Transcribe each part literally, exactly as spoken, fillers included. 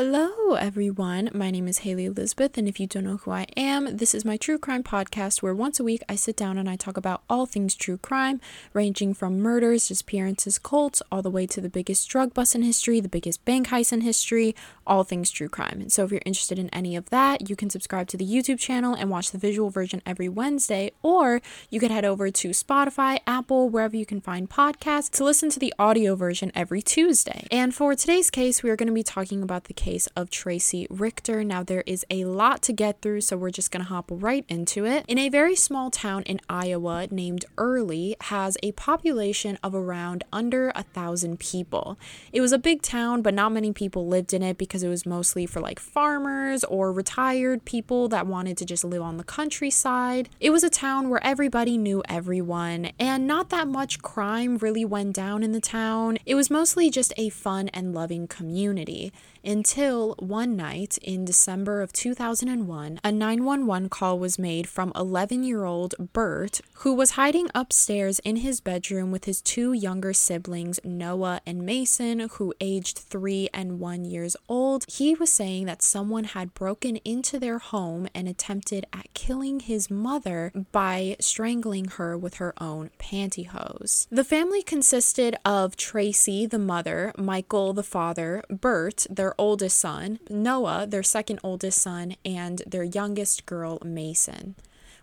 Hello everyone, my name is Haley Elizabeth, and if you don't know who I am, this is my true crime podcast where once a week I sit down and I talk about all things true crime, ranging from murders, disappearances, cults, all the way to the biggest drug bust in history, the biggest bank heist in history, all things true crime. And so if you're interested in any of that, you can subscribe to the YouTube channel and watch the visual version every Wednesday, or you could head over to Spotify, Apple, wherever you can find podcasts to listen to the audio version every Tuesday. And for today's case, we are going to be talking about the case case of Tracey Richter. Now, there is a lot to get through, so we're just going to hop right into it. In a very small town in Iowa named Early, has a population of around under a thousand people. It was a big town, but not many people lived in it because it was mostly for like farmers or retired people that wanted to just live on the countryside. It was a town where everybody knew everyone, and not that much crime really went down in the town. It was mostly just a fun and loving community. Until Until one night in December of two thousand one, a nine one one call was made from eleven-year-old Bert, who was hiding upstairs in his bedroom with his two younger siblings, Noah and Mason, who aged three and one years old. He was saying that someone had broken into their home and attempted at killing his mother by strangling her with her own pantyhose. The family consisted of Tracey, the mother, Michael, the father, Bert, their oldest son, Noah, their second oldest son, and their youngest girl, Mason.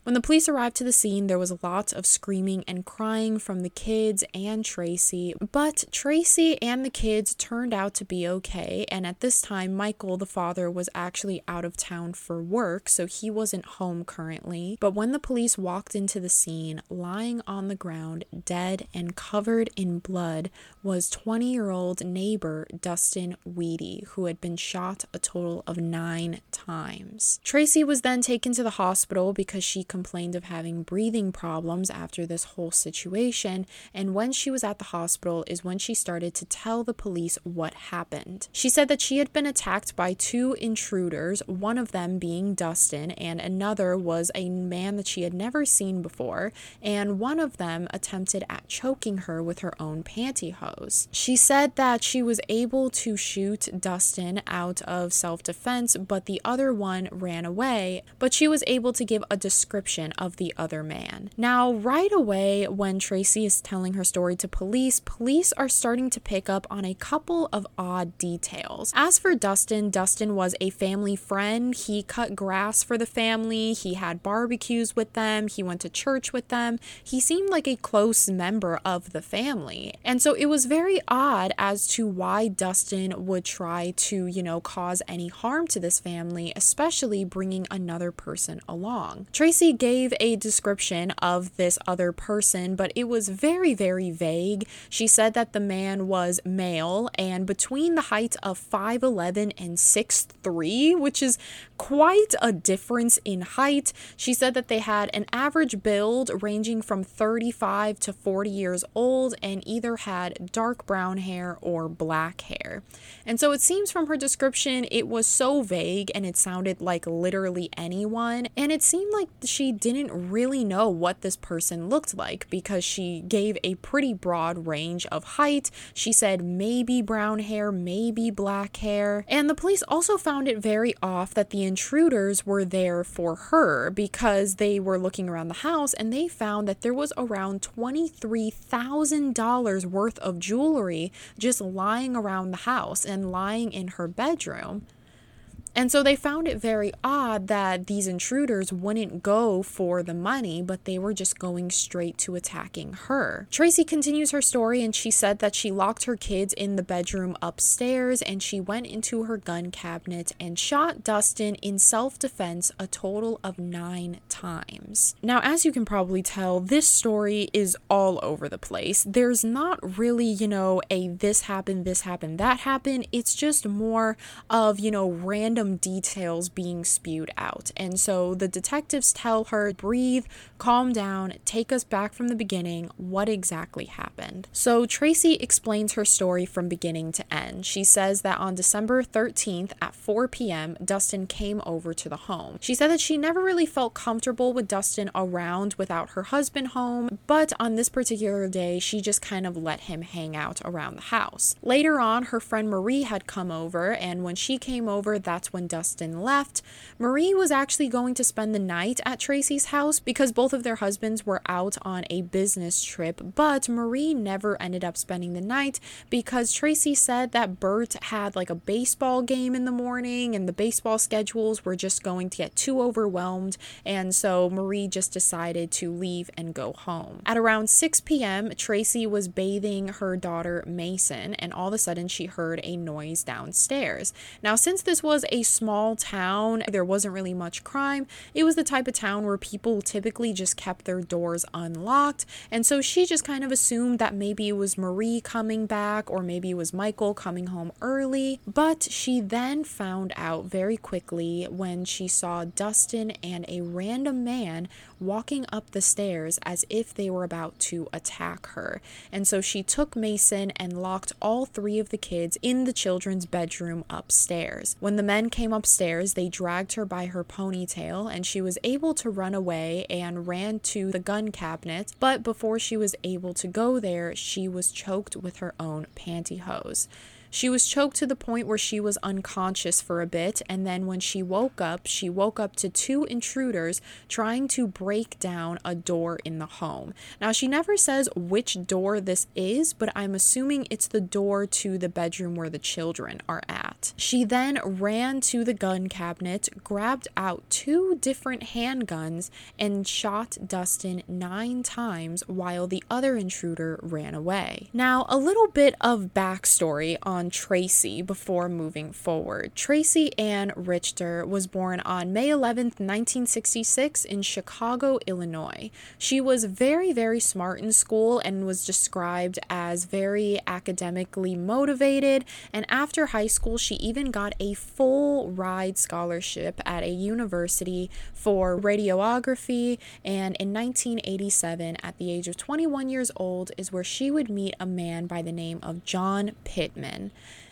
When the police arrived to the scene, there was lots of screaming and crying from the kids and Tracey, but Tracey and the kids turned out to be okay, and at this time, Michael, the father, was actually out of town for work, so he wasn't home currently. But when the police walked into the scene, lying on the ground, dead and covered in blood, was twenty-year-old neighbor Dustin Wehde, who had been shot a total of nine times. Tracey was then taken to the hospital because she complained of having breathing problems after this whole situation, and when she was at the hospital is when she started to tell the police what happened. She said that she had been attacked by two intruders, one of them being Dustin, and another was a man that she had never seen before, and one of them attempted at choking her with her own pantyhose. She said that she was able to shoot Dustin out of self-defense, but the other one ran away, but she was able to give a description of the other man. Now, right away, when Tracey is telling her story to police, police are starting to pick up on a couple of odd details. As for Dustin, Dustin was a family friend. He cut grass for the family. He had barbecues with them. He went to church with them. He seemed like a close member of the family. And so it was very odd as to why Dustin would try to, you know, cause any harm to this family, especially bringing another person along. Tracey gave a description of this other person, but it was very, very vague. She said that the man was male and between the heights of five eleven and six three, which is quite a difference in height. She said that they had an average build ranging from thirty-five to forty years old and either had dark brown hair or black hair. And so it seems from her description, it was so vague and it sounded like literally anyone. And it seemed like she didn't really know what this person looked like because she gave a pretty broad range of height. She said maybe brown hair, maybe black hair. And the police also found it very off that the intruders were there for her because they were looking around the house and they found that there was around twenty-three thousand dollars worth of jewelry just lying around the house and lying in her bedroom. And so they found it very odd that these intruders wouldn't go for the money, but they were just going straight to attacking her. Tracey continues her story and she said that she locked her kids in the bedroom upstairs and she went into her gun cabinet and shot Dustin in self-defense a total of nine times. Now, as you can probably tell, this story is all over the place. There's not really, you know, a this happened, this happened, that happened. It's just more of, you know, random random details being spewed out. And so the detectives tell her, breathe, calm down, take us back from the beginning, what exactly happened. So Tracey explains her story from beginning to end. She says that on December thirteenth at four p.m., Dustin came over to the home. She said that she never really felt comfortable with Dustin around without her husband home, but on this particular day, she just kind of let him hang out around the house. Later on, her friend Marie had come over, and when she came over, that's when Dustin left. Marie was actually going to spend the night at Tracey's house because both of their husbands were out on a business trip, but Marie never ended up spending the night because Tracey said that Bert had like a baseball game in the morning, and the baseball schedules were just going to get too overwhelmed, and so Marie just decided to leave and go home. At around six p.m., Tracey was bathing her daughter Mason, and all of a sudden she heard a noise downstairs. Now, since this was a small town, there wasn't really much crime. It was the type of town where people typically just kept their doors unlocked, and so she just kind of assumed that maybe it was Marie coming back, or maybe it was Michael coming home early. But she then found out very quickly when she saw Dustin and a random man walking up the stairs as if they were about to attack her. And so she took Mason and locked all three of the kids in the children's bedroom upstairs. When the men came upstairs, they dragged her by her ponytail, and she was able to run away and ran to the gun cabinet. But before she was able to go there, she was choked with her own pantyhose. She was choked to the point where she was unconscious for a bit, and then when she woke up, she woke up to two intruders trying to break down a door in the home. Now, she never says which door this is, but I'm assuming it's the door to the bedroom where the children are at. She then ran to the gun cabinet, grabbed out two different handguns, and shot Dustin nine times while the other intruder ran away. Now, a little bit of backstory on Tracey before moving forward. Tracey Ann Richter was born on May eleventh, nineteen sixty-six in Chicago, Illinois. She was very, very smart in school and was described as very academically motivated, and after high school she even got a full ride scholarship at a university for radiography, and in nineteen eighty-seven at the age of twenty-one years old is where she would meet a man by the name of John Pittman.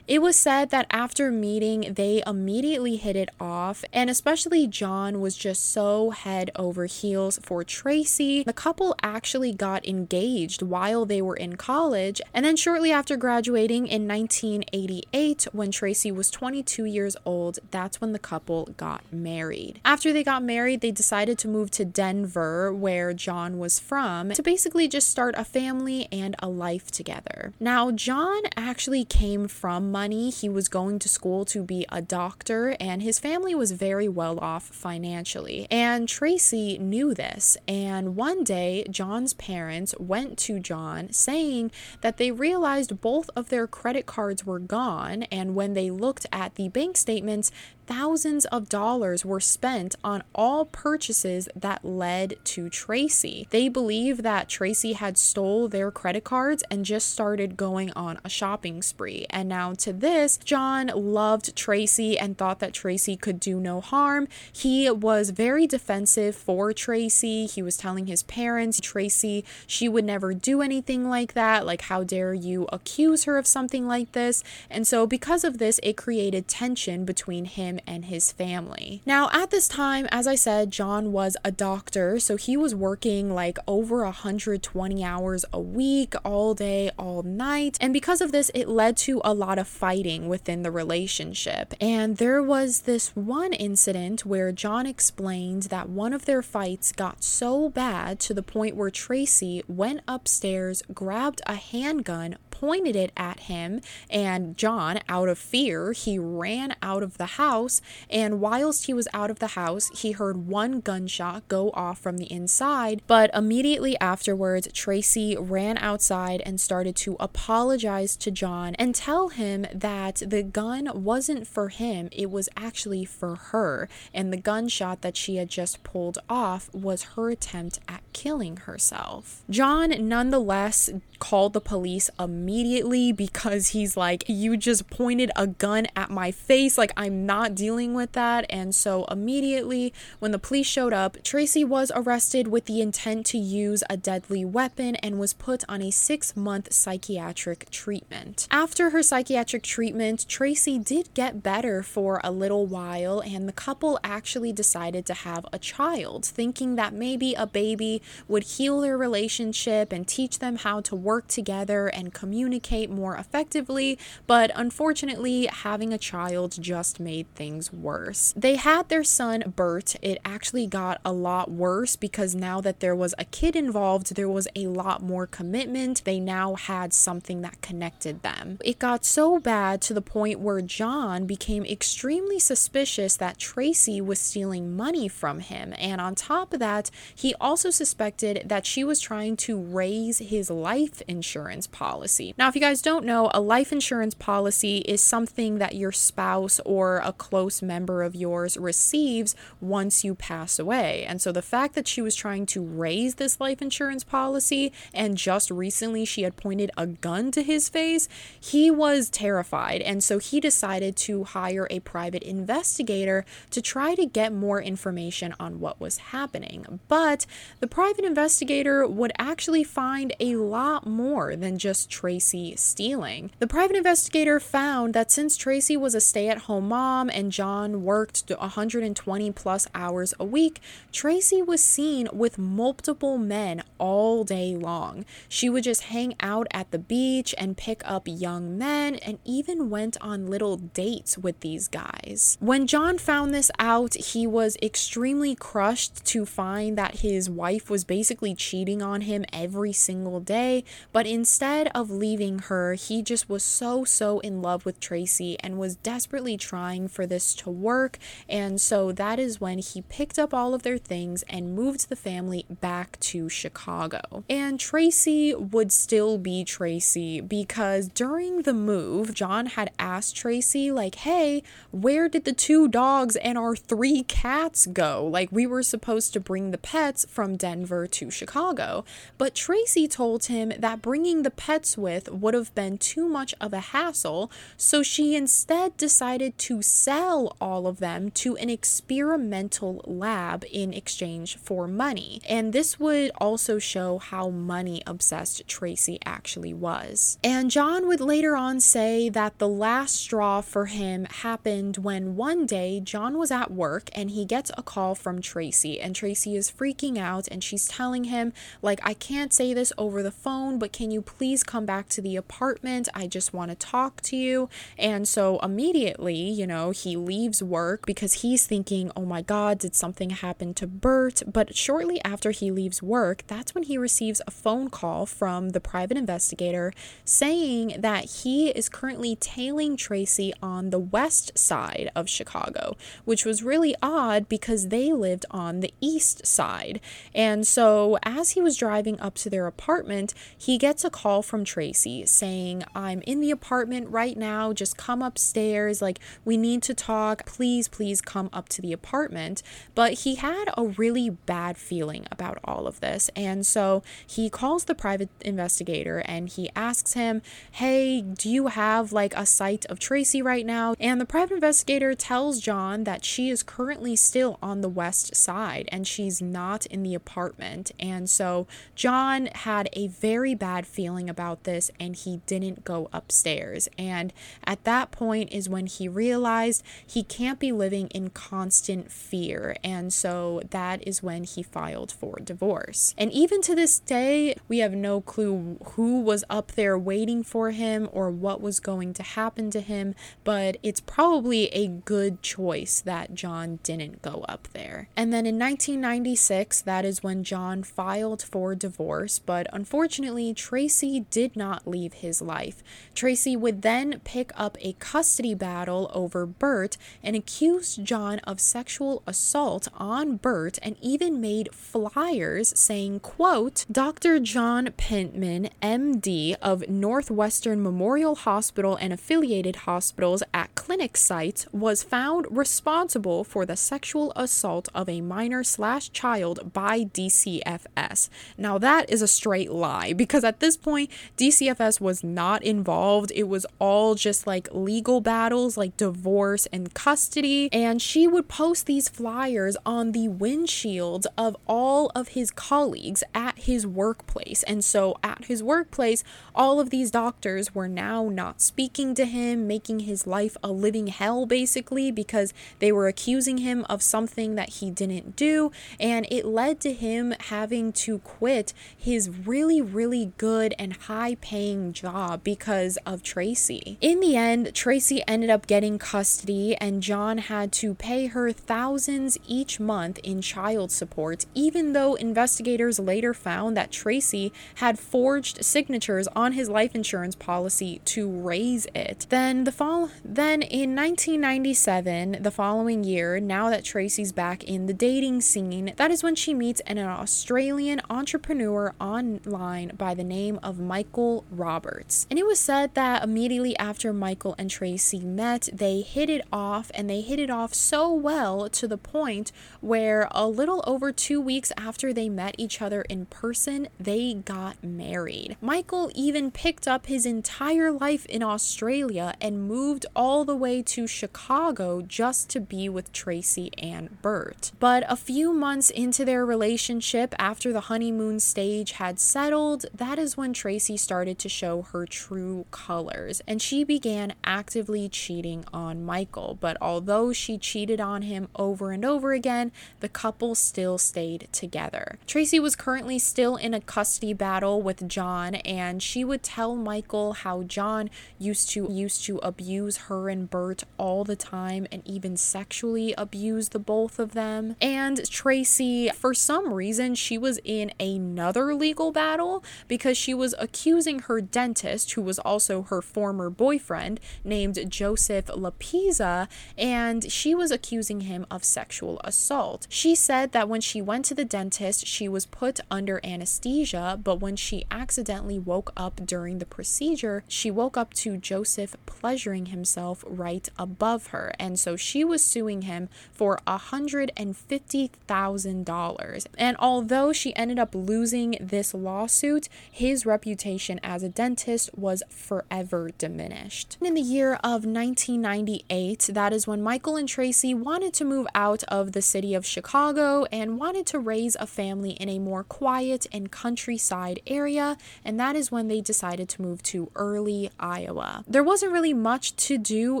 It was said that after meeting, they immediately hit it off, and especially John was just so head over heels for Tracey. The couple actually got engaged while they were in college, and then shortly after graduating in nineteen eighty-eight, when Tracey was twenty-two years old, that's when the couple got married. After they got married, they decided to move to Denver, where John was from, to basically just start a family and a life together. Now, John actually came from money. He was going to school to be a doctor, and his family was very well off financially, and Tracey knew this. And one day John's parents went to John saying that they realized both of their credit cards were gone, and when they looked at the bank statements, thousands of dollars were spent on all purchases that led to Tracey. They believe that Tracey had stole their credit cards and just started going on a shopping spree. And now to this, John loved Tracey and thought that Tracey could do no harm. He was very defensive for Tracey. He was telling his parents, Tracey, she would never do anything like that. Like, how dare you accuse her of something like this? And so because of this, it created tension between him and his family. Now, at this time, as I said, John was a doctor, so he was working like over one hundred twenty hours a week, all day, all night, and because of this, it led to a lot of fighting within the relationship. And there was this one incident where John explained that one of their fights got so bad to the point where Tracey went upstairs, grabbed a handgun, pointed it at him, and John, out of fear, he ran out of the house. And whilst he was out of the house, he heard one gunshot go off from the inside, but immediately afterwards, Tracey ran outside and started to apologize to John and tell him that the gun wasn't for him, it was actually for her, and the gunshot that she had just pulled off was her attempt at killing herself. John nonetheless called the police immediately because he's like, you just pointed a gun at my face, like I'm not not dealing with that, and so immediately when the police showed up, Tracey was arrested with the intent to use a deadly weapon and was put on a six-month psychiatric treatment. After her psychiatric treatment, Tracey did get better for a little while, and the couple actually decided to have a child, thinking that maybe a baby would heal their relationship and teach them how to work together and communicate more effectively, but unfortunately, having a child just made things worse. They had their son, Bert. It actually got a lot worse because now that there was a kid involved, there was a lot more commitment. They now had something that connected them. It got so bad to the point where John became extremely suspicious that Tracey was stealing money from him, and on top of that, he also suspected that she was trying to raise his life insurance policy. Now, if you guys don't know, a life insurance policy is something that your spouse or a close member of yours receives once you pass away, and so the fact that she was trying to raise this life insurance policy, and just recently she had pointed a gun to his face, he was terrified, and so he decided to hire a private investigator to try to get more information on what was happening. But the private investigator would actually find a lot more than just Tracey stealing. The private investigator found that since Tracey was a stay-at-home mom and John worked one hundred twenty plus hours a week, Tracey was seen with multiple men all day long. She would just hang out at the beach and pick up young men, and even went on little dates with these guys. When John found this out, he was extremely crushed to find that his wife was basically cheating on him every single day, but instead of leaving her, he just was so, so in love with Tracey and was desperately trying for this to work, and so that is when he picked up all of their things and moved the family back to Chicago. And Tracey would still be Tracey, because during the move, John had asked Tracey, like, hey, where did the two dogs and our three cats go? Like, we were supposed to bring the pets from Denver to Chicago. But Tracey told him that bringing the pets with would have been too much of a hassle, so she instead decided to sell all of them to an experimental lab in exchange for money. And this would also show how money-obsessed Tracey actually was. And John would later on say that the last straw for him happened when one day John was at work and he gets a call from Tracey, and Tracey is freaking out and she's telling him, like, I can't say this over the phone, but can you please come back to the apartment? I just want to talk to you. And so immediately, you know, he leaves work because he's thinking, oh my God, did something happen to Bert? But shortly after he leaves work, that's when he receives a phone call from the private investigator saying that he is currently tailing Tracey on the west side of Chicago, which was really odd because they lived on the east side. And so as he was driving up to their apartment, he gets a call from Tracey saying, I'm in the apartment right now, just come upstairs, like, we need to talk, please, please come up to the apartment. But he had a really bad feeling about all of this, and so he calls the private investigator and he asks him, hey, do you have like a sight of Tracey right now? And the private investigator tells John that she is currently still on the west side and she's not in the apartment. And so John had a very bad feeling about this and he didn't go upstairs. And at that point is when he realized he can't be living in constant fear, and so that is when he filed for divorce. And even to this day, we have no clue who was up there waiting for him or what was going to happen to him, but it's probably a good choice that John didn't go up there. And then in nineteen ninety-six, that is when John filed for divorce, but unfortunately, Tracey did not leave his life. Tracey would then pick up a custody battle over Bert and accused John of sexual assault on Bert, and even made flyers saying, quote, Doctor John Pittman, M D of Northwestern Memorial Hospital and affiliated hospitals at clinic sites, was found responsible for the sexual assault of a minor slash child by D C F S. Now that is a straight lie, because at this point D C F S was not involved. It was all just like legal battles, like divorce Roberts in custody, and she would post these flyers on the windshields of all of his colleagues at his workplace. And so at his workplace, all of these doctors were now not speaking to him, making his life a living hell, basically, because they were accusing him of something that he didn't do, and it led to him having to quit his really, really good and high-paying job because of Tracey. In the end, Tracey ended up getting custody, and John had to pay her thousands each month in child support, even though investigators later found that Tracey had forged signatures on his life insurance policy to raise it. Then the fall, then in nineteen ninety-seven, the following year, now that Tracey's back in the dating scene, that is when she meets an Australian entrepreneur online by the name of Michael Roberts. And it was said that immediately after Michael and Tracey met, they hit it off, and they hit it off so well to the point where a little over two weeks after they met each other in person, they got married. Michael even picked up his entire life in Australia and moved all the way to Chicago just to be with Tracey and Bert. But a few months into their relationship, after the honeymoon stage had settled, that is when Tracey started to show her true colors, and she began actively cheating on Michael. But although she cheated on him over and over again, the couple still stayed together. Tracey was currently still in a custody battle with John, and she would tell Michael how John used to used to abuse her and Bert all the time, and even sexually abuse the both of them. And Tracey, for some reason, she was in another legal battle because she was accusing her dentist, who was also her former boyfriend, named Joseph Lapiza, and she was accusing him of sexual assault. She said that when she went to the dentist, she was put under anesthesia, but when she accidentally woke up during the procedure, she woke up to Joseph pleasuring himself right above her, and so she was suing him for one hundred fifty thousand dollars. And although she ended up losing this lawsuit, his reputation as a dentist was forever diminished. In the year of nineteen ninety-eight, that is when Michael and Tracey wanted to move out of the city of Chicago and wanted to raise a family in a more quiet and countryside area, and that is when they decided to move to Early, Iowa. There wasn't really much to do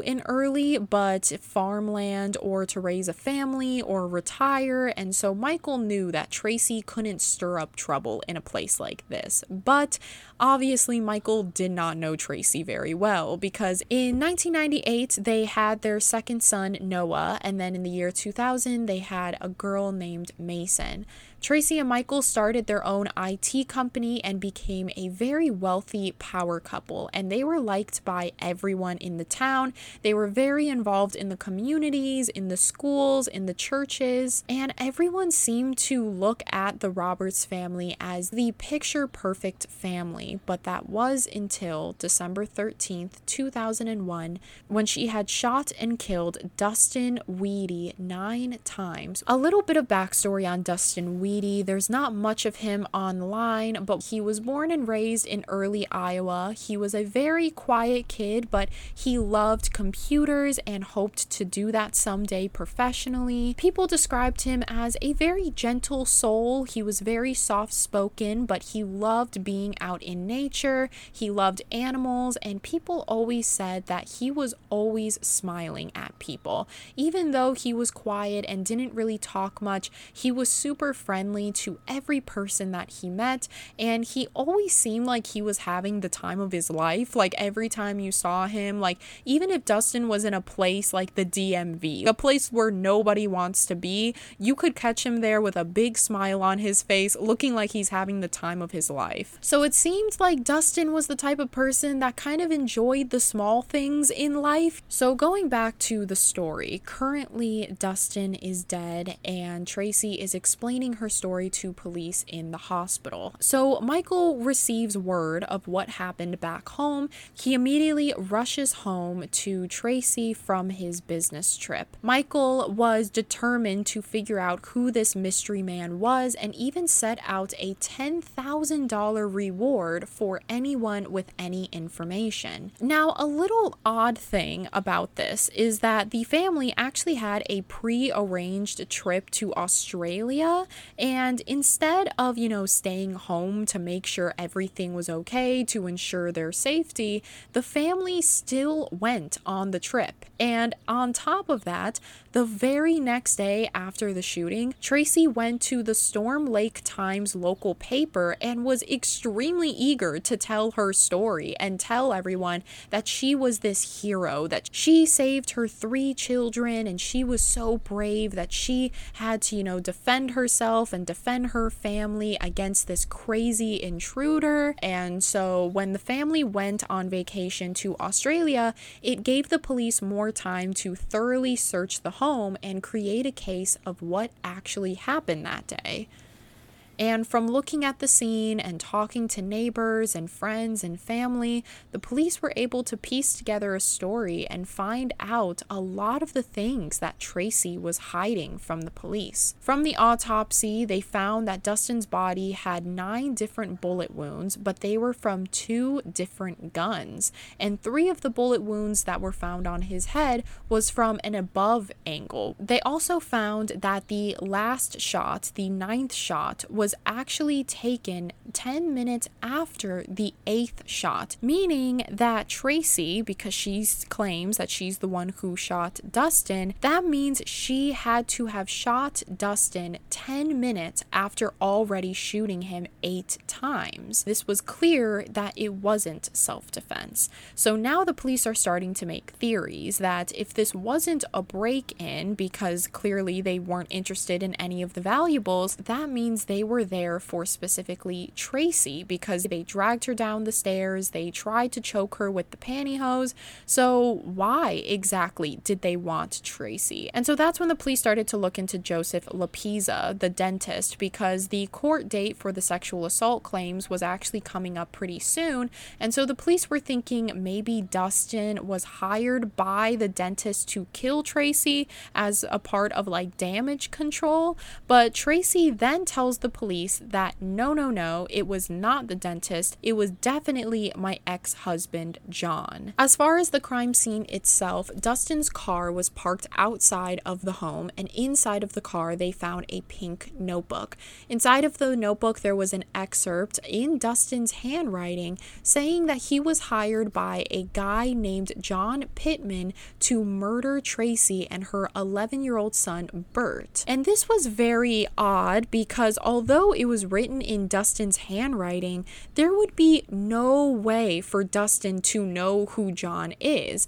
in Early but farmland or to raise a family or retire, and so Michael knew that Tracey couldn't stir up trouble in a place like this. But obviously Michael did not know Tracey very well, because in nineteen ninety-eight they had their second son Noah, and then in the year two thousand they had a girl named Mason. Tracey and Michael started their own I T company and became a very wealthy power couple, and they were liked by everyone in the town. They were very involved in the communities, in the schools, in the churches, and everyone seemed to look at the Roberts family as the picture-perfect family. But that was until December thirteenth, two thousand one, when she had shot and killed Dustin Wehde nine times. A little bit of backstory on Dustin Wehde. There's not much of him online, but he was born and raised in Early, Iowa. He was a very quiet kid, but he loved computers and hoped to do that someday professionally. People described him as a very gentle soul. He was very soft-spoken, but he loved being out in nature. He loved animals, and people always said that he was always smiling at people. Even though he was quiet and didn't really talk much, he was super friendly. friendly to every person that he met, and he always seemed like he was having the time of his life. Like every time you saw him, like even if Dustin was in a place like the D M V, a place where nobody wants to be, you could catch him there with a big smile on his face, looking like he's having the time of his life. So it seemed like Dustin was the type of person that kind of enjoyed the small things in life. So going back to the story, currently Dustin is dead, and Tracey is explaining her her story to police in the hospital. So Michael receives word of what happened back home. He immediately rushes home to Tracey from his business trip. Michael was determined to figure out who this mystery man was, and even set out a ten thousand dollars reward for anyone with any information. Now, a little odd thing about this this is that the family actually had a pre-arranged trip to Australia, and instead of, you know, staying home to make sure everything was okay, to ensure their safety, the family still went on the trip. And on top of that, the very next day after the shooting, Tracey went to the Storm Lake Times local paper and was extremely eager to tell her story and tell everyone that she was this hero, that she saved her three children and she was so brave that she had to, you know, defend herself and defend her family against this crazy intruder. And so when the family went on vacation to Australia, it gave the police more time to thoroughly search the home and create a case of what actually happened that day. And from looking at the scene and talking to neighbors and friends and family, the police were able to piece together a story and find out a lot of the things that Tracey was hiding from the police. From the autopsy, they found that Dustin's body had nine different bullet wounds, but they were from two different guns. And three of the bullet wounds that were found on his head was from an above angle. They also found that the last shot, the ninth shot, was actually taken ten minutes after the eighth shot, meaning that Tracey, because she claims that she's the one who shot Dustin, that means she had to have shot Dustin ten minutes after already shooting him eight times. This was clear that it wasn't self-defense. So now the police are starting to make theories that if this wasn't a break-in, because clearly they weren't interested in any of the valuables, that means they were there for specifically Tracey, because they dragged her down the stairs, they tried to choke her with the pantyhose. So why exactly did they want Tracey? And so that's when the police started to look into Joseph Lapiza, the dentist, because the court date for the sexual assault claims was actually coming up pretty soon. And so the police were thinking maybe Dustin was hired by the dentist to kill Tracey as a part of like damage control. But Tracey then tells the police that no, no, no, it was not the dentist. It was definitely my ex-husband, John. As far as the crime scene itself, Dustin's car was parked outside of the home, and inside of the car, they found a pink notebook. Inside of the notebook, there was an excerpt in Dustin's handwriting saying that he was hired by a guy named John Pittman to murder Tracey and her eleven-year-old son, Bert. And this was very odd because although it was written in Dustin's handwriting, there would be no way for Dustin to know who John is.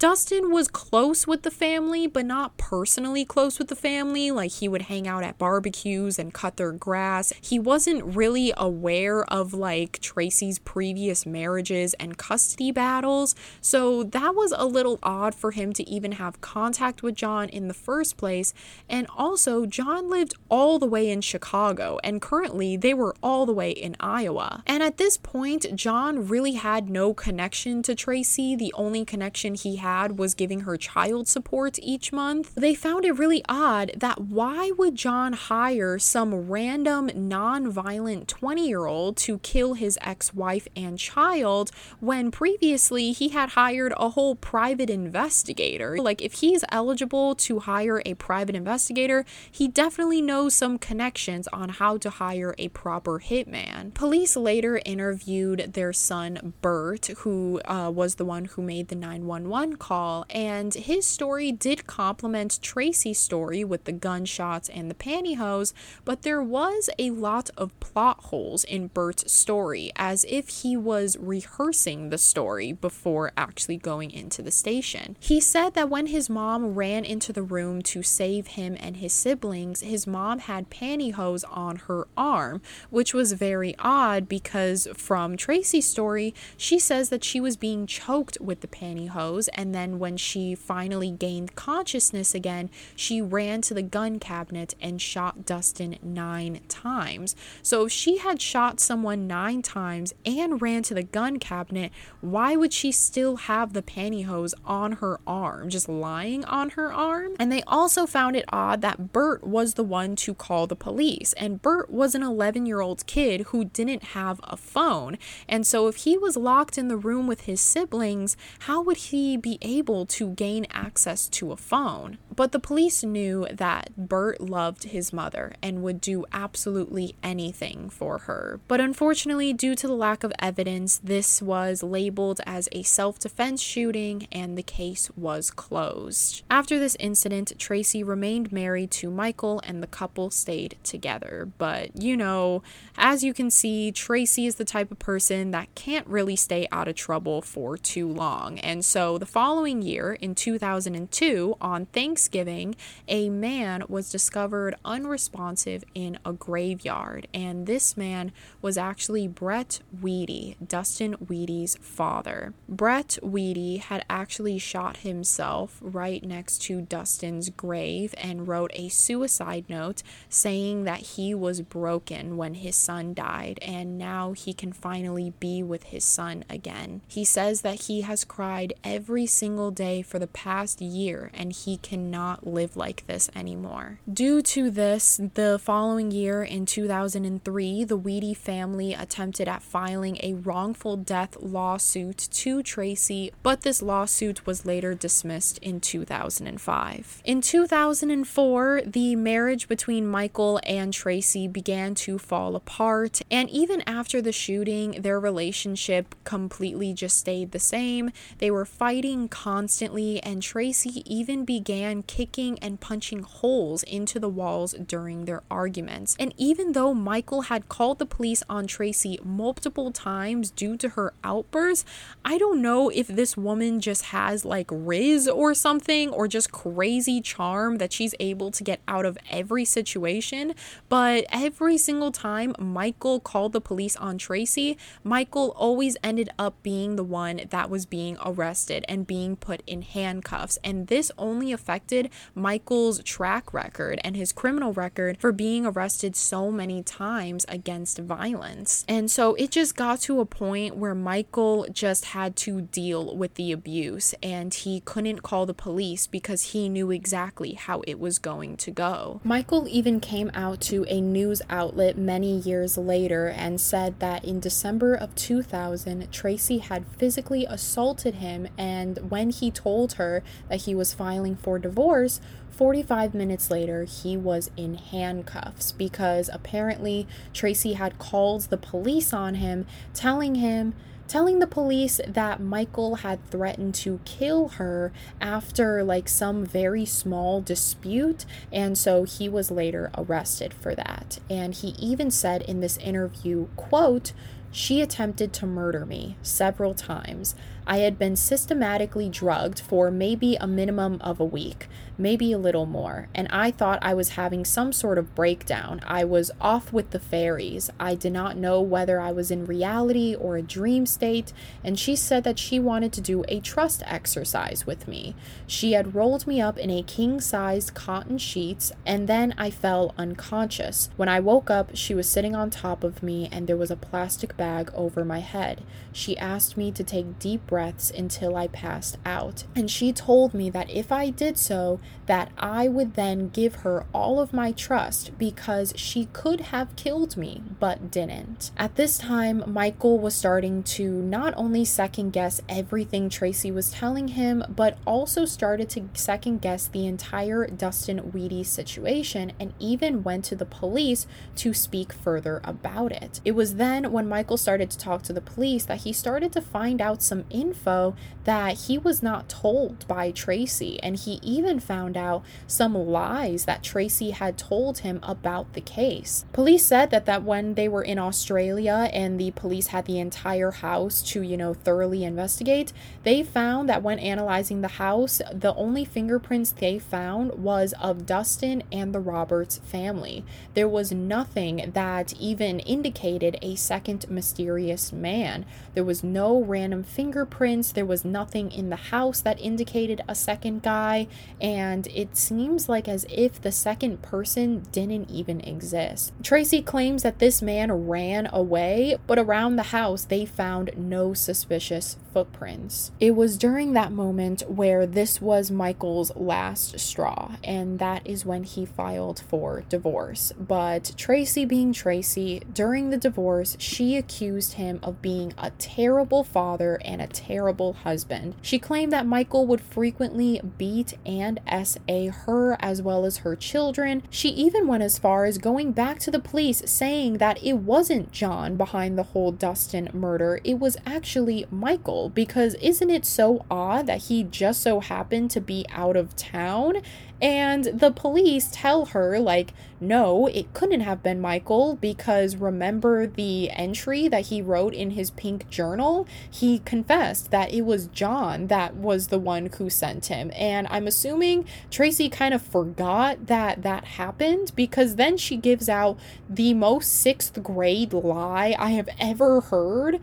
Dustin was close with the family, but not personally close with the family. Like, he would hang out at barbecues and cut their grass. He wasn't really aware of like Tracey's previous marriages and custody battles. So that was a little odd for him to even have contact with John in the first place. And also, John lived all the way in Chicago, and currently they were all the way in Iowa. And at this point, John really had no connection to Tracey. The only connection he had was giving her child support each month. They found it really odd that why would John hire some random non-violent twenty-year-old to kill his ex-wife and child when previously he had hired a whole private investigator? Like, if he's eligible to hire a private investigator, he definitely knows some connections on how to hire a proper hitman. Police later interviewed their son Bert, who uh, was the one who made the nine one one call, and his story did complement Tracey's story with the gunshots and the pantyhose, but there was a lot of plot holes in Bert's story, as if he was rehearsing the story before actually going into the station. He said that when his mom ran into the room to save him and his siblings, his mom had pantyhose on her arm, which was very odd because from Tracey's story, she says that she was being choked with the pantyhose, and And then when she finally gained consciousness again, she ran to the gun cabinet and shot Dustin nine times. So if she had shot someone nine times and ran to the gun cabinet, why would she still have the pantyhose on her arm, just lying on her arm? And they also found it odd that Bert was the one to call the police, and Bert was an eleven-year-old kid who didn't have a phone. And so if he was locked in the room with his siblings, how would he be be able to gain access to a phone. But the police knew that Bert loved his mother and would do absolutely anything for her. But unfortunately, due to the lack of evidence, this was labeled as a self-defense shooting and the case was closed. After this incident, Tracey remained married to Michael and the couple stayed together. But, you know, as you can see, Tracey is the type of person that can't really stay out of trouble for too long. And so the following year, in two thousand two, on Thanksgiving, a man was discovered unresponsive in a graveyard. And this man was actually Brett Weedy, Dustin Wehde's father. Brett Weedy had actually shot himself right next to Dustin's grave and wrote a suicide note saying that he was broken when his son died and now he can finally be with his son again. He says that he has cried every single day for the past year and he cannot live like this anymore. Due to this, the following year in two thousand three, the Weedy family attempted at filing a wrongful death lawsuit to Tracey, but this lawsuit was later dismissed in two thousand five. In two thousand four, the marriage between Michael and Tracey began to fall apart, and even after the shooting, their relationship completely just stayed the same. They were fighting constantly, and Tracey even began kicking and punching holes into the walls during their arguments. And even though Michael had called the police on Tracey multiple times due to her outbursts, I don't know if this woman just has like Riz or something, or just crazy charm that she's able to get out of every situation, but every single time Michael called the police on Tracey, Michael always ended up being the one that was being arrested and being put in handcuffs, and this only affected Michael's track record and his criminal record for being arrested so many times against violence. And so it just got to a point where Michael just had to deal with the abuse, and he couldn't call the police because he knew exactly how it was going to go. Michael even came out to a news outlet many years later and said that in December of two thousand, Tracey had physically assaulted him, and when he told her that he was filing for divorce, forty-five minutes later, he was in handcuffs because apparently Tracey had called the police on him, telling him telling the police that Michael had threatened to kill her after like some very small dispute, and so he was later arrested for that. And he even said in this interview, quote, "She attempted to murder me several times. I had been systematically drugged for maybe a minimum of a week, maybe a little more, and I thought I was having some sort of breakdown. I was off with the fairies. I did not know whether I was in reality or a dream state, and she said that she wanted to do a trust exercise with me. She had rolled me up in a king-sized cotton sheets, and then I fell unconscious. When I woke up, she was sitting on top of me, and there was a plastic bag over my head. She asked me to take deep breaths until I passed out, and she told me that if I did so, that I would then give her all of my trust because she could have killed me but didn't." At this time, Michael was starting to not only second guess everything Tracey was telling him, but also started to second guess the entire Dustin Wehde situation and even went to the police to speak further about it. It was then when Michael started to talk to the police that he started to find out some information info that he was not told by Tracey, and he even found out some lies that Tracey had told him about the case. Police said that, that when they were in Australia and the police had the entire house to, you know, thoroughly investigate, they found that when analyzing the house, the only fingerprints they found was of Dustin and the Roberts family. There was nothing that even indicated a second mysterious man. There was no random fingerprints. Prints. There was nothing in the house that indicated a second guy, and it seems like as if the second person didn't even exist. Tracey claims that this man ran away, but around the house they found no suspicious footprints. It was during that moment where this was Michael's last straw, and that is when he filed for divorce. But Tracey, being Tracey, during the divorce, she accused him of being a terrible father and a terrible husband. She claimed that Michael would frequently beat and S A her as well as her children. She even went as far as going back to the police saying that it wasn't John behind the whole Dustin murder, it was actually Michael, because isn't it so odd that he just so happened to be out of town? And the police tell her, like, no, it couldn't have been Michael, because remember the entry that he wrote in his pink journal? He confessed that it was John that was the one who sent him. And I'm assuming Tracey kind of forgot that that happened, because then she gives out the most sixth grade lie I have ever heard.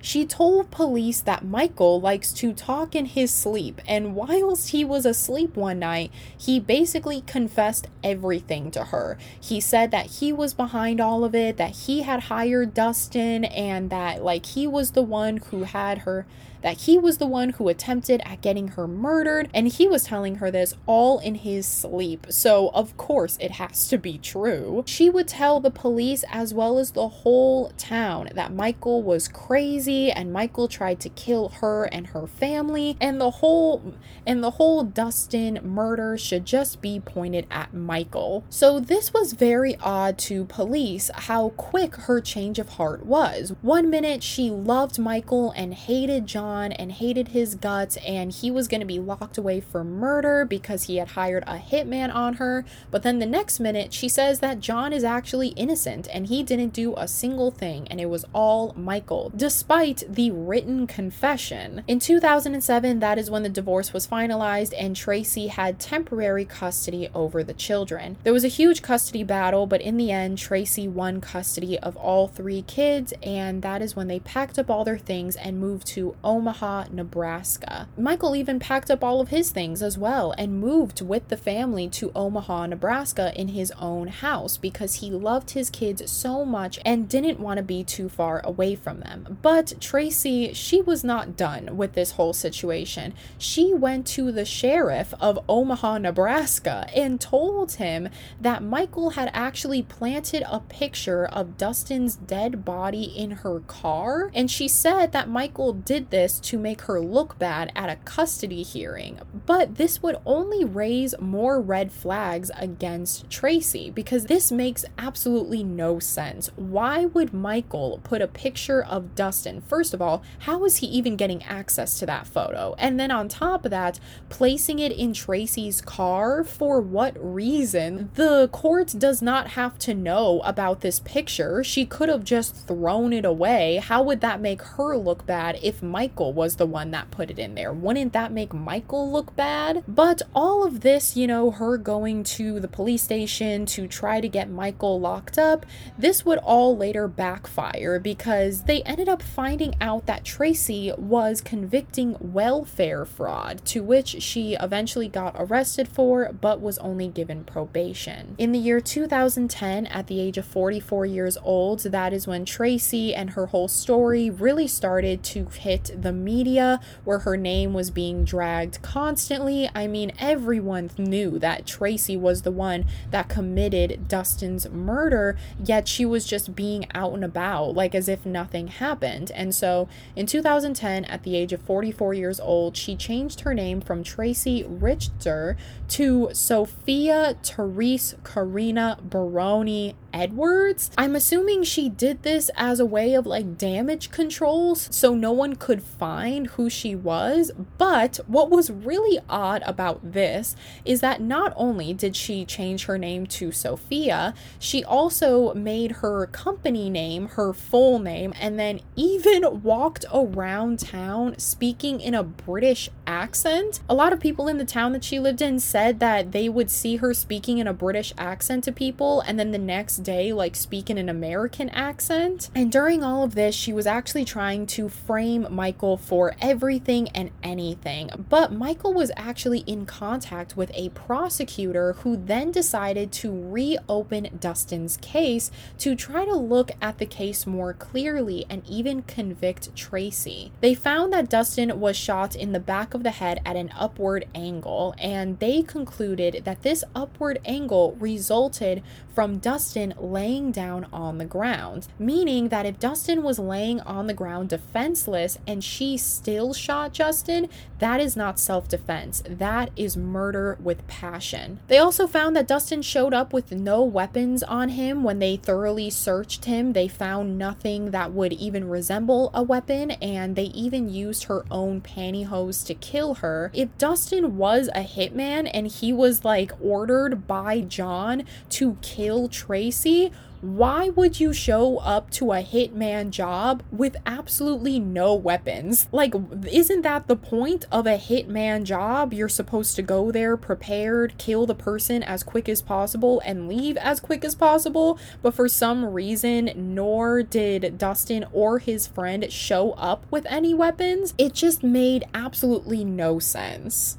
She told police that Michael likes to talk in his sleep, and whilst he was asleep one night, he basically confessed everything to her. He said that he was behind all of it, that he had hired Dustin, and that like he was the one who had her, that he was the one who attempted at getting her murdered, and he was telling her this all in his sleep. So of course it has to be true. She would tell the police as well as the whole town that Michael was crazy and Michael tried to kill her and her family, and the whole and the whole Dustin murder should just be pointed at Michael. So this was very odd to police, how quick her change of heart was. One minute she loved Michael and hated John and hated his guts, and he was going to be locked away for murder because he had hired a hitman on her, but then the next minute she says that John is actually innocent and he didn't do a single thing and it was all Michael, despite the written confession. In two thousand seven, that is when the divorce was finalized and Tracey had temporary custody over the children. There was a huge custody battle, but in the end Tracey won custody of all three kids, and that is when they packed up all their things and moved to Omaha Omaha, Nebraska. Michael even packed up all of his things as well and moved with the family to Omaha, Nebraska in his own house, because he loved his kids so much and didn't want to be too far away from them. But Tracey, she was not done with this whole situation. She went to the sheriff of Omaha, Nebraska and told him that Michael had actually planted a picture of Dustin's dead body in her car, and she said that Michael did this to make her look bad at a custody hearing. But this would only raise more red flags against Tracey, because this makes absolutely no sense. Why would Michael put a picture of Dustin? First of all, how is he even getting access to that photo? And then on top of that, placing it in Tracey's car, for what reason? The court does not have to know about this picture. She could have just thrown it away. How would that make her look bad if Michael was the one that put it in there? Wouldn't that make Michael look bad? But all of this, you know, her going to the police station to try to get Michael locked up, this would all later backfire, because they ended up finding out that Tracey was convicting welfare fraud, to which she eventually got arrested for but was only given probation. In the year two thousand ten, at the age of forty-four years old, that is when Tracey and her whole story really started to hit the media, where her name was being dragged constantly. I mean, everyone knew that Tracey was the one that committed Dustin's murder, yet she was just being out and about, like as if nothing happened. And so in two thousand ten, at the age of forty-four years old, she changed her name from Tracey Richter to Sophia Therese Karina Baroni Edwards. I'm assuming she did this as a way of like damage controls, so no one could find who she was. But what was really odd about this is that not only did she change her name to Sophia, she also made her company name her full name, and then even walked around town speaking in a British accent. A lot of people in the town that she lived in said that they would see her speaking in a British accent to people, and then the next day, like, speak in an American accent. And during all of this, she was actually trying to frame Michael for everything and anything. But Michael was actually in contact with a prosecutor who then decided to reopen Dustin's case to try to look at the case more clearly and even convict Tracey. They found that Dustin was shot in the back of the head at an upward angle, and they concluded that this upward angle resulted from Dustin laying down on the ground, meaning that if Dustin was laying on the ground defenseless and she still shot Justin, that is not self-defense. That is murder with passion. They also found that Dustin showed up with no weapons on him. When they thoroughly searched him, they found nothing that would even resemble a weapon, and they even used her own pantyhose to kill her. If Dustin was a hitman and he was, like, ordered by John to kill Tracey, why would you show up to a hitman job with absolutely no weapons? Like, isn't that the point of a hitman job? You're supposed to go there prepared, kill the person as quick as possible, and leave as quick as possible. But for some reason, nor did Dustin or his friend show up with any weapons. It just made absolutely no sense.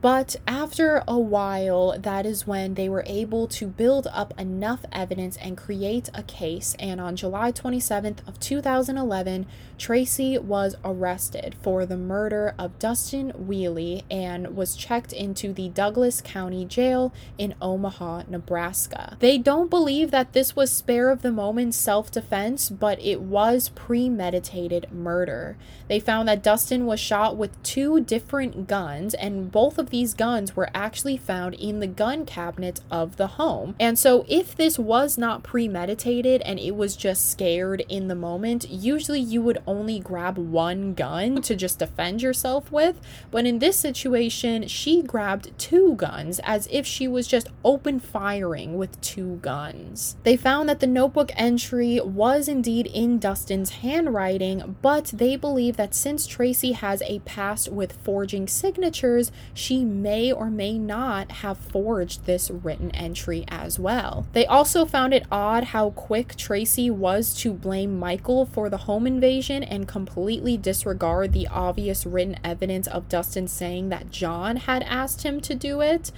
But after a while, that is when they were able to build up enough evidence and create a case. And on July twenty-seventh of two thousand eleven, Tracey was arrested for the murder of Dustin Wehde and was checked into the Douglas County Jail in Omaha, Nebraska. They don't believe that this was spare of the moment self-defense, but it was premeditated murder. They found that Dustin was shot with two different guns, and both of these guns were actually found in the gun cabinet of the home. And so if this was not premeditated and it was just scared in the moment, usually you would only grab one gun to just defend yourself with. But in this situation, she grabbed two guns as if she was just open firing with two guns. They found that the notebook entry was indeed in Dustin's handwriting, but they believe that since Tracey has a past with forging signatures, she may or may not have forged this written entry as well. They also found it odd how quick Tracey was to blame Michael for the home invasion and completely disregard the obvious written evidence of Dustin saying that John had asked him to do it.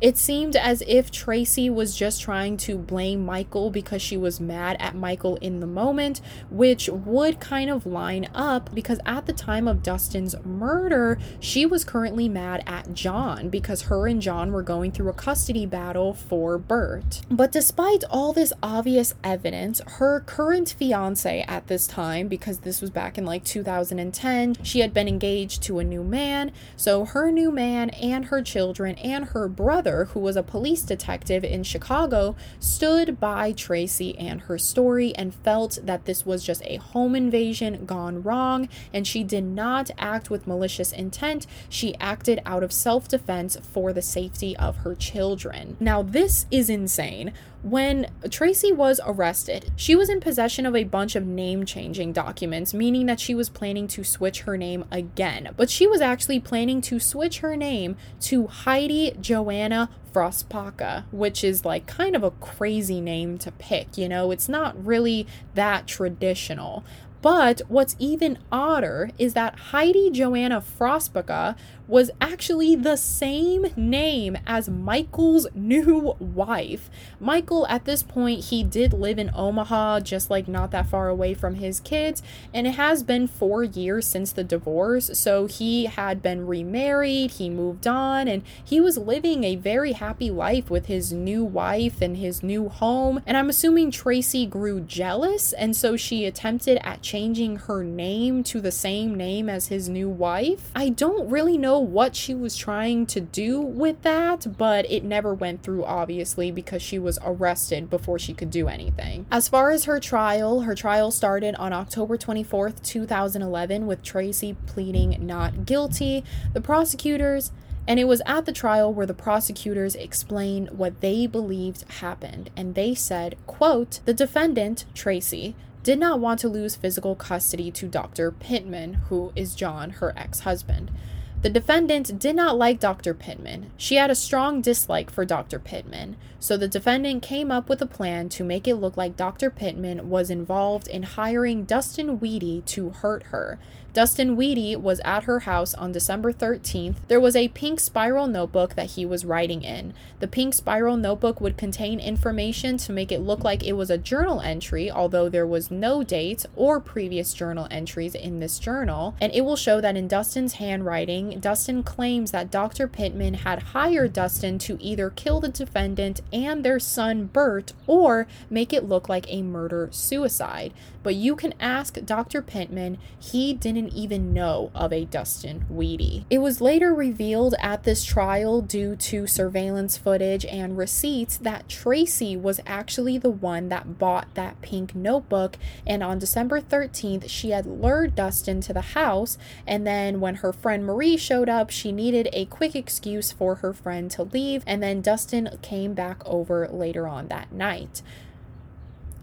It seemed as if Tracey was just trying to blame Michael because she was mad at Michael in the moment, which would kind of line up because at the time of Dustin's murder, she was currently mad at John because her and John were going through a custody battle for Bert. But despite all this obvious evidence, her current fiance at this time, because this was back in like two thousand ten, she had been engaged to a new man. So her new man and her children and her brother, who was a police detective in Chicago, stood by Tracey and her story and felt that this was just a home invasion gone wrong, and she did not act with malicious intent. She acted out of self-defense for the safety of her children. Now, this is insane. When Tracey was arrested, she was in possession of a bunch of name-changing documents, meaning that she was planning to switch her name again. But she was actually planning to switch her name to Heidi Joanna Frostpaca, which is like kind of a crazy name to pick, you know? It's not really that traditional. But what's even odder is that Heidi Joanna Frostpaca was actually the same name as Michael's new wife. Michael, at this point, he did live in Omaha, just like not that far away from his kids, and it has been four years since the divorce, so he had been remarried, he moved on, and he was living a very happy life with his new wife and his new home. And I'm assuming Tracey grew jealous, and so she attempted at changing her name to the same name as his new wife. I don't really know what she was trying to do with that, but it never went through, obviously, because she was arrested before she could do anything. As far as her trial, her trial started on October twenty-fourth, two thousand eleven, with Tracey pleading not guilty. The prosecutors And it was at the trial where the prosecutors explained what they believed happened, and they said, quote, "The defendant, Tracey, did not want to lose physical custody to Doctor Pittman, who is John, her ex-husband. The defendant did not like Doctor Pittman. She had a strong dislike for Doctor Pittman, so the defendant came up with a plan to make it look like Doctor Pittman was involved in hiring Dustin Wehde to hurt her. Dustin Wehde was at her house on December thirteenth. There was a pink spiral notebook that he was writing in. The pink spiral notebook would contain information to make it look like it was a journal entry, although there was no date or previous journal entries in this journal, and it will show that in Dustin's handwriting, Dustin claims that Doctor Pittman had hired Dustin to either kill the defendant and their son Bert or make it look like a murder-suicide. But you can ask Doctor Pittman, he didn't even know of a Dustin Wehde. It was later revealed at this trial due to surveillance footage and receipts that Tracey was actually the one that bought that pink notebook, and on December thirteenth she had lured Dustin to the house, and then when her friend Marie showed up, she needed a quick excuse for her friend to leave, and then Dustin came back over later on that night.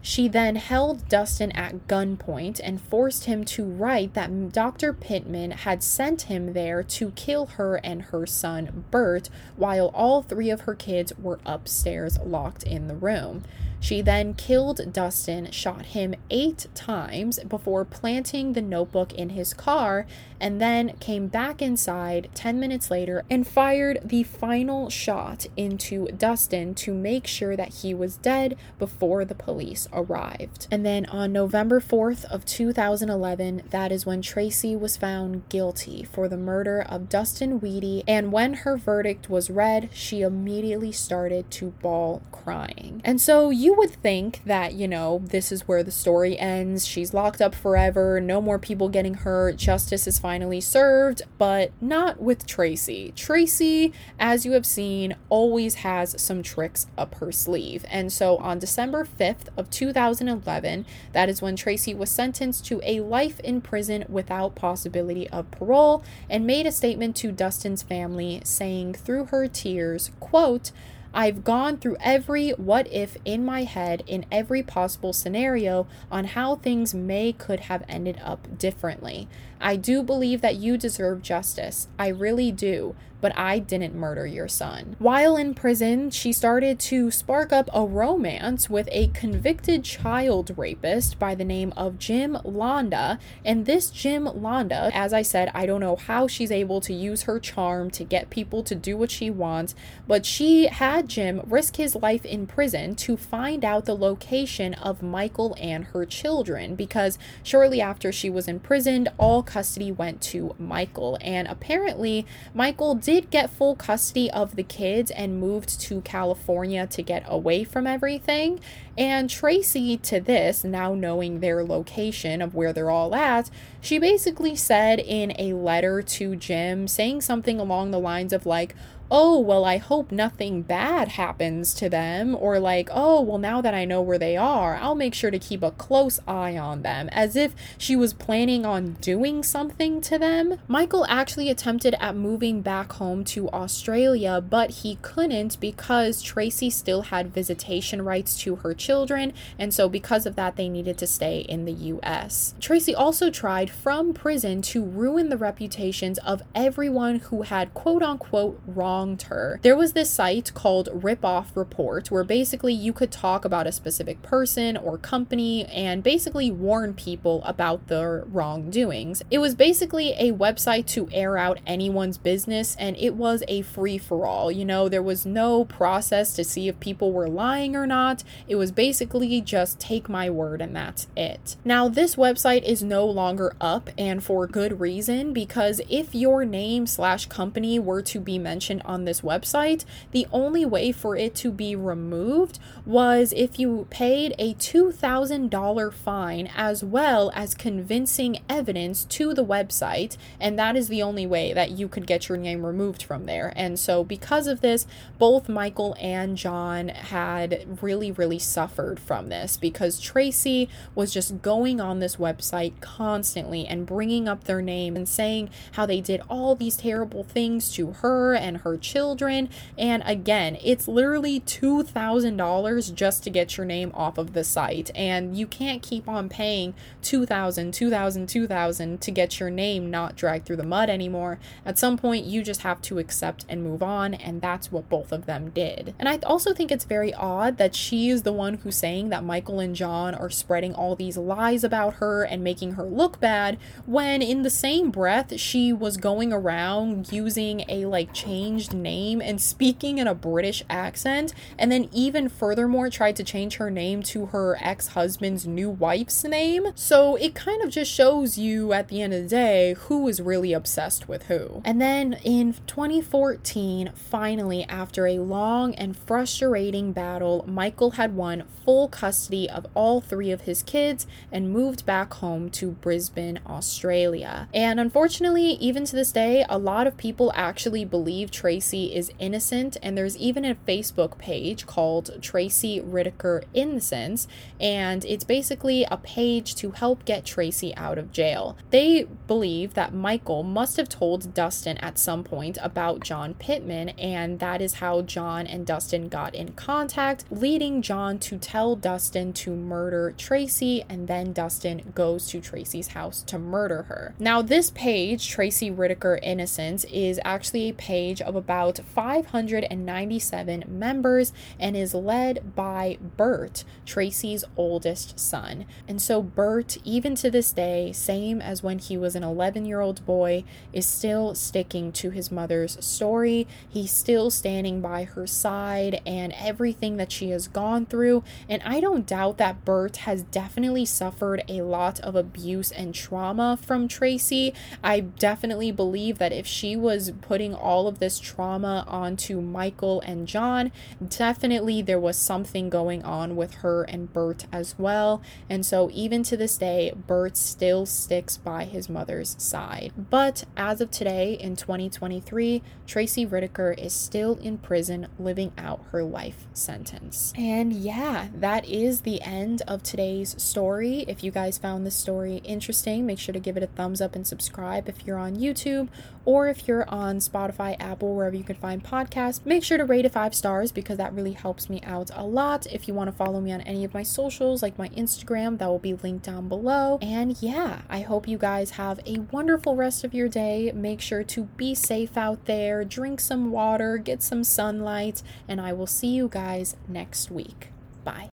She then held Dustin at gunpoint and forced him to write that Doctor Pittman had sent him there to kill her and her son Bert, while all three of her kids were upstairs locked in the room. She then killed Dustin, shot him eight times before planting the notebook in his car, and then came back inside ten minutes later and fired the final shot into Dustin to make sure that he was dead before the police arrived. And then on November fourth of two thousand eleven, that is when Tracey was found guilty for the murder of Dustin Wehde, and when her verdict was read, she immediately started to bawl crying. And so you would think that, you know, this is where the story ends. She's locked up forever, no more people getting hurt, justice is finally served, but not with Tracey. Tracey, as you have seen, always has some tricks up her sleeve. And so on December fifth of two thousand eleven, that is when Tracey was sentenced to a life in prison without possibility of parole, and made a statement to Dustin's family saying through her tears, quote, "I've gone through every what if in my head in every possible scenario on how things may could have ended up differently. I do believe that you deserve justice. I really do. But I didn't murder your son." While in prison, she started to spark up a romance with a convicted child rapist by the name of Jim Londa. And this Jim Londa, as I said, I don't know how she's able to use her charm to get people to do what she wants, but she had Jim risk his life in prison to find out the location of Michael and her children, because shortly after she was imprisoned, all custody went to Michael. And apparently, Michael did get full custody of the kids and moved to California to get away from everything. And Tracey, to this, now knowing their location of where they're all at, she basically said in a letter to Jim, saying something along the lines of like, "Oh, well, I hope nothing bad happens to them," or like, "Oh, well, now that I know where they are, I'll make sure to keep a close eye on them," as if she was planning on doing something to them. Michael actually attempted at moving back home to Australia, but he couldn't because Tracey still had visitation rights to her children, and so because of that, they needed to stay in the U S. Tracey also tried from prison to ruin the reputations of everyone who had quote-unquote wronged her. There was this site called Ripoff Report, where basically you could talk about a specific person or company and basically warn people about their wrongdoings. It was basically a website to air out anyone's business, and it was a free-for-all. You know, there was no process to see if people were lying or not. It was basically just take my word and that's it. Now, this website is no longer up, and for good reason, because if your name slash company were to be mentioned on this website, the only way for it to be removed was if you paid a two thousand dollars fine as well as convincing evidence to the website, and that is the only way that you could get your name removed from there. And so because of this, both Michael and John had really, really suffered from this, because Tracey was just going on this website constantly and bringing up their name and saying how they did all these terrible things to her and her her children. And again, it's literally two thousand dollars just to get your name off of the site. And you can't keep on paying two thousand dollars, two thousand dollars, two thousand dollars to get your name not dragged through the mud anymore. At some point, you just have to accept and move on. And that's what both of them did. And I also think it's very odd that she is the one who's saying that Michael and John are spreading all these lies about her and making her look bad, when in the same breath, she was going around using a like changed name and speaking in a British accent, and then even furthermore tried to change her name to her ex-husband's new wife's name. So it kind of just shows you at the end of the day who is really obsessed with who. And then in twenty fourteen, finally, after a long and frustrating battle, Michael had won full custody of all three of his kids and moved back home to Brisbane, Australia. And unfortunately, even to this day, a lot of people actually believe Tracey is innocent, and there's even a Facebook page called Tracey Richter Innocence, and it's basically a page to help get Tracey out of jail. They believe that Michael must have told Dustin at some point about John Pittman, and that is how John and Dustin got in contact, leading John to tell Dustin to murder Tracey, and then Dustin goes to Tracey's house to murder her. Now, this page, Tracey Richter Innocence, is actually a page of about five hundred ninety-seven members and is led by Bert, Tracey's oldest son. And so Bert, even to this day, same as when he was an eleven-year-old boy, is still sticking to his mother's story. He's still standing by her side and everything that she has gone through. And I don't doubt that Bert has definitely suffered a lot of abuse and trauma from Tracey. I definitely believe that if she was putting all of this trauma onto Michael and John, definitely there was something going on with her and Bert as well. And so even to this day, Bert still sticks by his mother's side. But as of today in twenty twenty-three, Tracey Richter is still in prison living out her life sentence. And yeah, that is the end of today's story. If you guys found this story interesting, make sure to give it a thumbs up and subscribe if you're on YouTube, or if you're on Spotify, Apple, wherever you can find podcasts. Make sure to rate it five stars because that really helps me out a lot. If you want to follow me on any of my socials, like my Instagram, that will be linked down below. And yeah, I hope you guys have a wonderful rest of your day. Make sure to be safe out there, drink some water, get some sunlight, and I will see you guys next week. Bye.